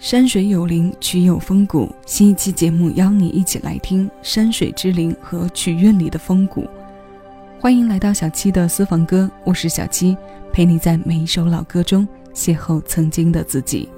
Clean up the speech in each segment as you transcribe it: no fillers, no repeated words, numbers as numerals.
山水有灵，曲有风骨。新一期节目邀你一起来听山水之灵和曲院里的风骨。欢迎来到小七的私房歌，我是小七，陪你在每一首老歌中邂逅曾经的自己。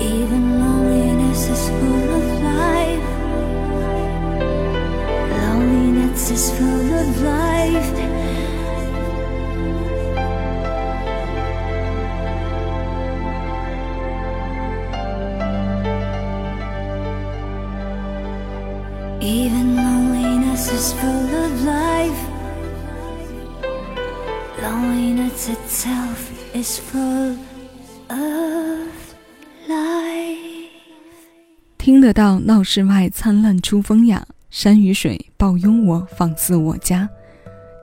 Even loneliness is full of life. Loneliness itself is full of life. 听得到闹市外灿烂出风雅，山与水抱拥我，仿似我家。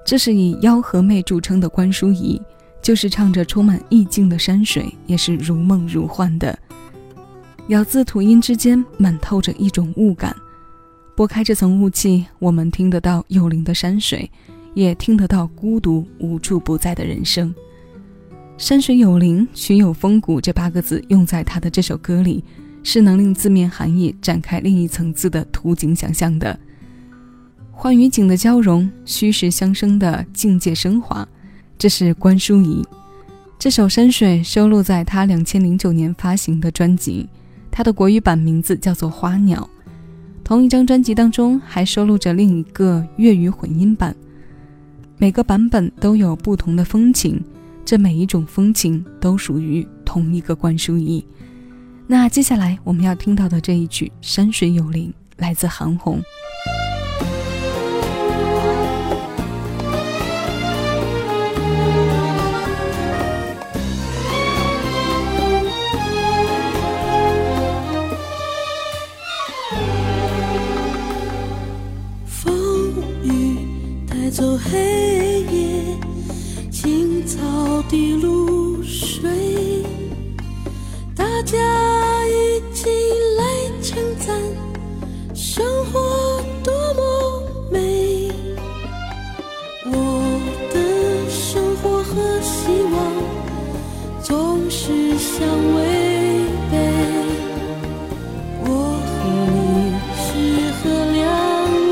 这是以吆喝妹著称的关淑怡就是唱着充满意境的山水，也是如梦如幻的。咬字吐音之间满透着一种雾感，拨开这层雾气，我们听得到幽灵的山水，也听得到孤独无处不在的人生。山水有灵，曲有风骨这八个字用在他的这首歌里，是能令字面含义展开另一层次的图景想象的。幻与景的交融，虚实相生的境界升华，这是关淑怡。这首山水收录在他2009年发行的专辑，他的国语版名字叫做花鸟。同一张专辑当中还收录着另一个粤语混音版，每个版本都有不同的风情，这每一种风情都属于同一个关淑怡。那接下来我们要听到的这一曲《山水有灵》来自韩红。走黑夜，青草的露水，大家一起来称赞生活多么美。我的生活和希望总是相违背，我和你是河两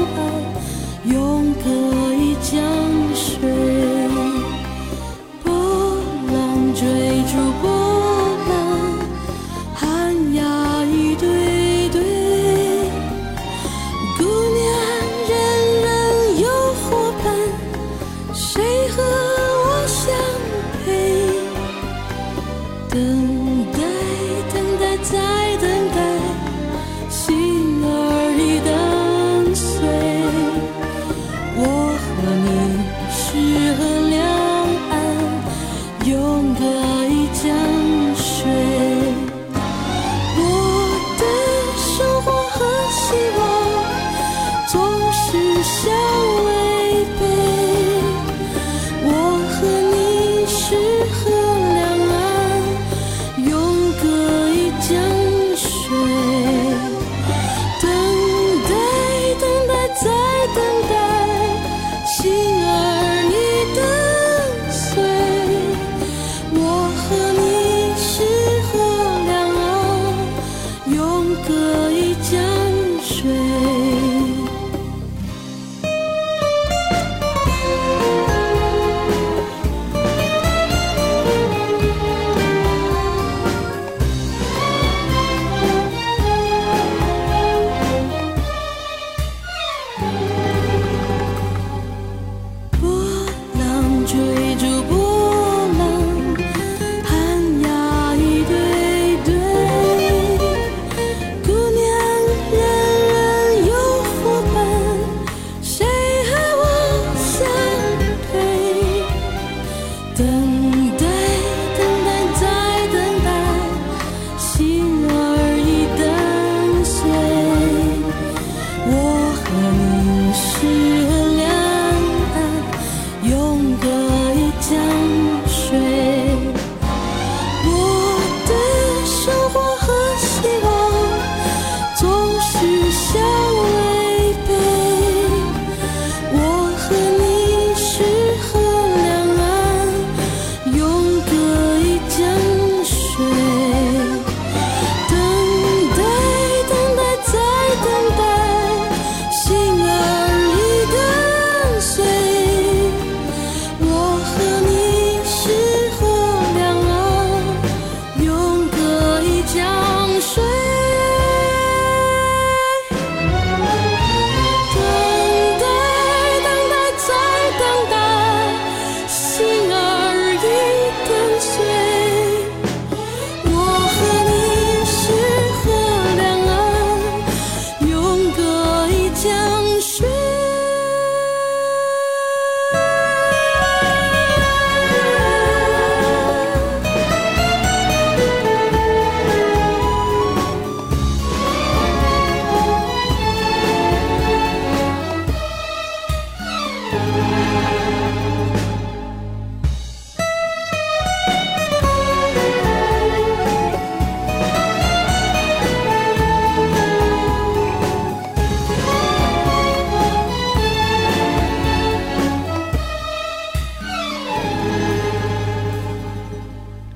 岸永隔江水，波浪追逐波浪，寒鸦一对对。姑娘，人人有伙伴，谁和我相配？等待，等待，再等待，心儿已等碎。我。是河两岸永隔一江水，我的生活和希望总是相违背，我和你是河两岸永隔一江水。等待，等待，再等待，心儿已等碎。我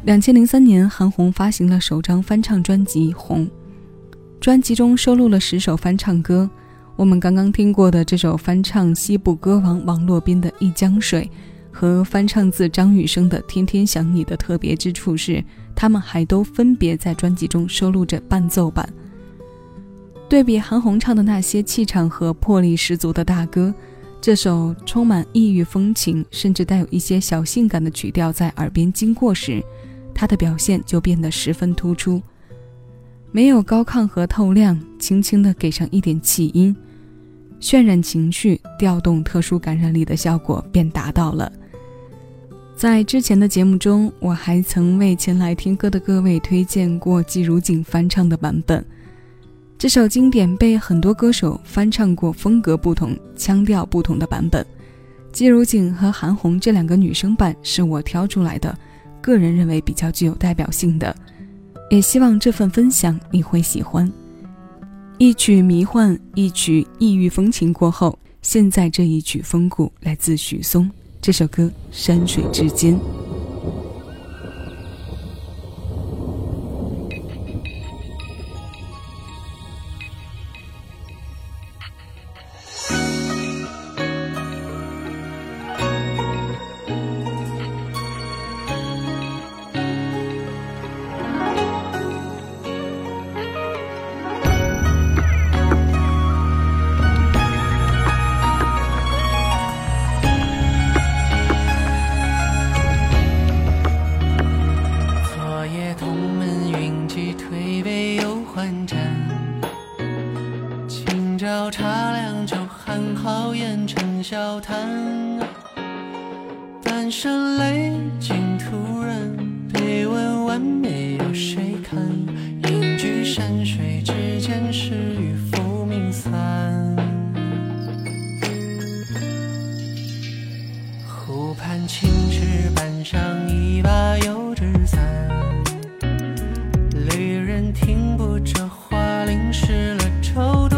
2003年，韩红发行了首张翻唱专辑《红》，专辑中收录了10首翻唱歌，我们刚刚听过的这首翻唱西部歌王王洛宾的《一江水》和翻唱自张雨生的《天天想你》的特别之处是，他们还都分别在专辑中收录着伴奏版。对比韩红唱的那些气场和魄力十足的大歌，这首充满异域风情，甚至带有一些小性感的曲调在耳边经过时，它的表现就变得十分突出，没有高亢和透亮，轻轻地给上一点气音，渲染情绪，调动特殊感染力的效果便达到了。在之前的节目中，我还曾为前来听歌的各位推荐过季如锦翻唱的版本。这首经典被很多歌手翻唱过风格不同、腔调不同的版本，季如锦和韩红这2个女生版是我挑出来的，个人认为比较具有代表性的，也希望这份分享你会喜欢。一曲迷幻，一曲异域风情过后，现在这一曲风骨来自许嵩，这首歌《山水之间》。茶凉酒寒，豪言成笑谈。半生泪尽突然，被问完没有谁看。隐居山水之间，是与浮名散。湖畔青石板上，一把油纸伞。旅人停不着花，淋湿了绸缎。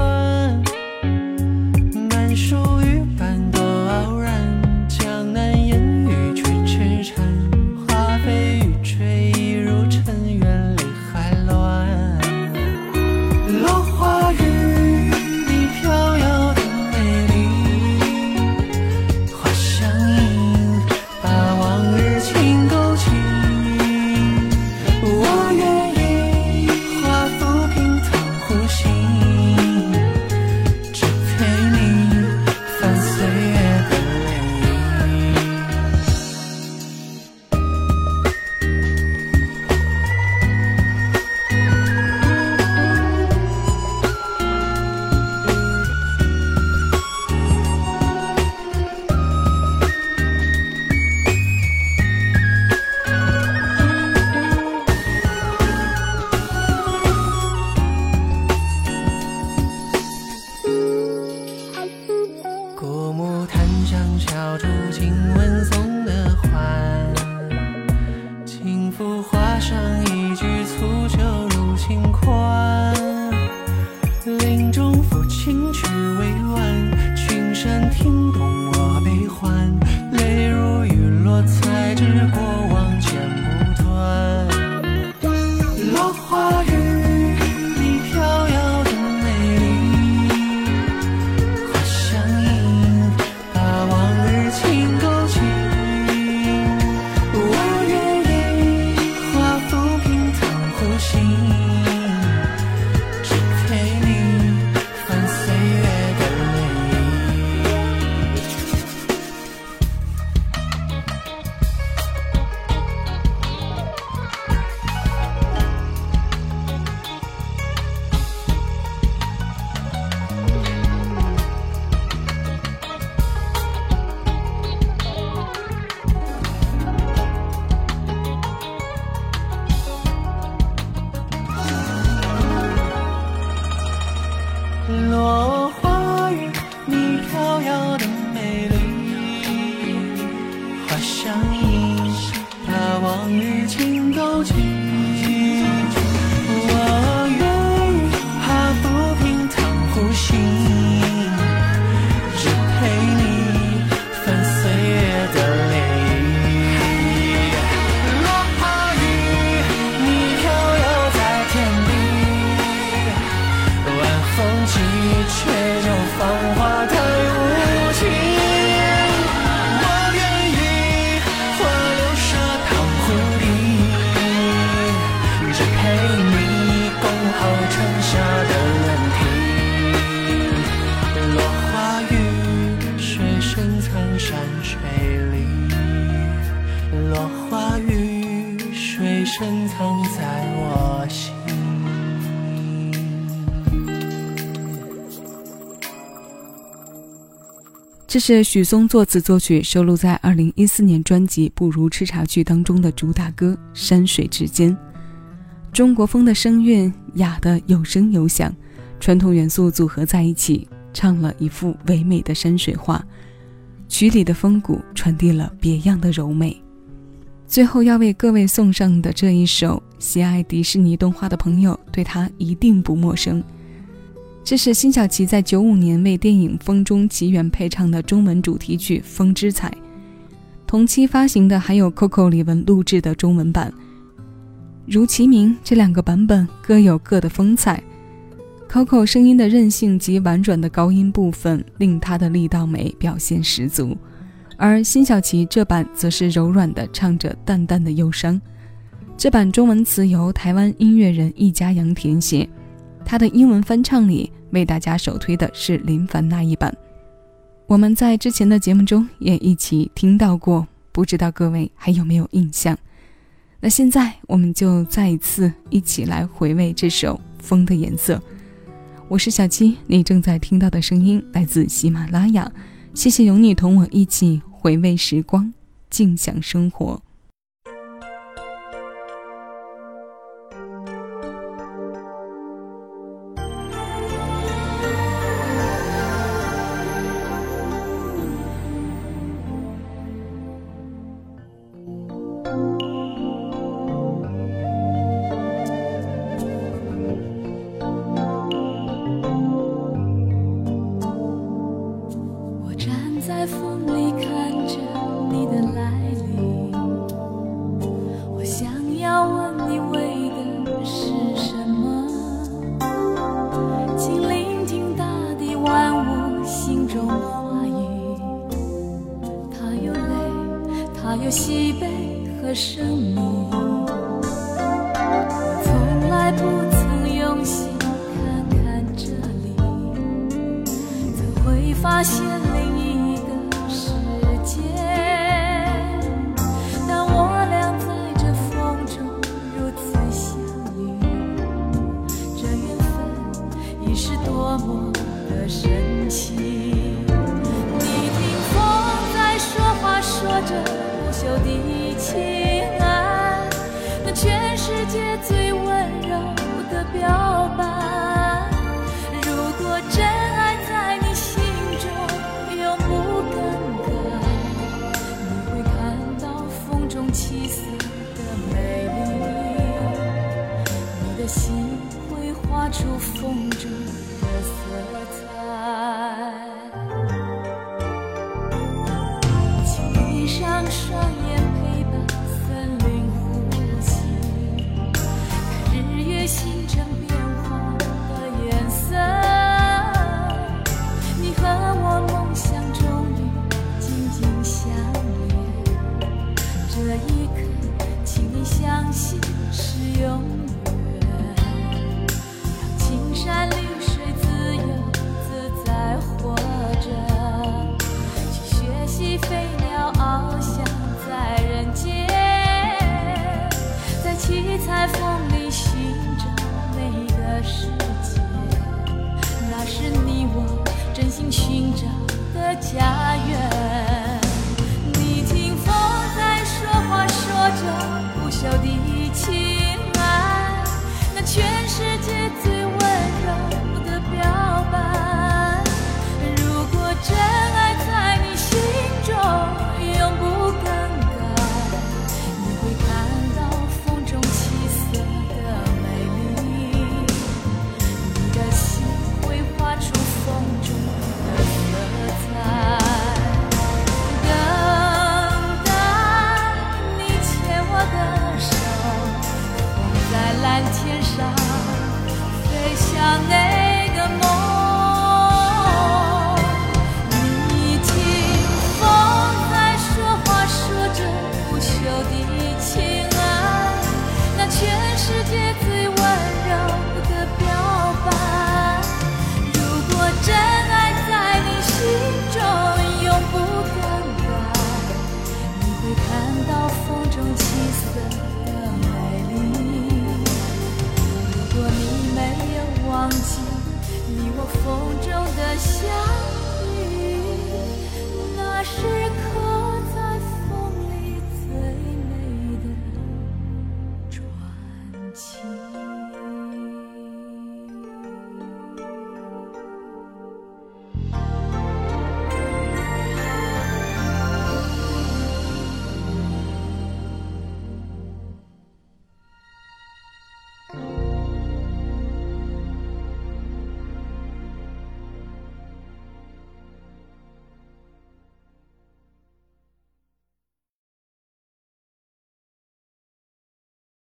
深藏在我心。这是许嵩作词作曲，收录在2014年专辑《不如吃茶去》当中的主打歌《山水之间》。中国风的声韵，雅的有声有响，传统元素组合在一起，唱了一幅唯美的山水画。曲里的风骨传递了别样的柔美。最后要为各位送上的这一首，喜爱迪士尼动画的朋友对它一定不陌生。这是辛晓琪在95年为电影《风中奇缘》配唱的中文主题曲《风之彩》，同期发行的还有 Coco 李玟录制的中文版。如其名，这两个版本各有各的风采。Coco 声音的韧性及婉转的高音部分令她的力道美表现十足，而辛晓琪这版则是柔软地唱着淡淡的忧伤。这版中文词由台湾音乐人易家扬填写，他的英文翻唱里为大家首推的是林凡那一版。我们在之前的节目中也一起听到过，不知道各位还有没有印象？那现在我们就再一次一起来回味这首《风的颜色》。我是小七，你正在听到的声音来自喜马拉雅。谢谢有你同我一起回味时光，静享生活。它有西北和生命，从来不曾用心看看这里，才会发现另一个世界。但我俩在这风中如此相遇，这缘分已是多么的神奇。你听风在说话，说着不朽的情爱，那全世界最温柔的表白。如果真爱在你心中永不更改，你会看到风中七色的美丽，你的心会画出风中的色彩。双眼陪伴森林呼吸，看日月星辰变化的颜色。你和我梦想终于紧紧相连，这一刻，请你相信是永远。让青山绿水自由自在活着，去学习飞鸟翱翔。七彩风里寻找每个世界，那是你我真心寻找的家园。你听风在说话，说着不朽的情爱，那全世界最温柔的表白。如果真爱在你心中永不更改，你会看看到风中七色的美丽。情。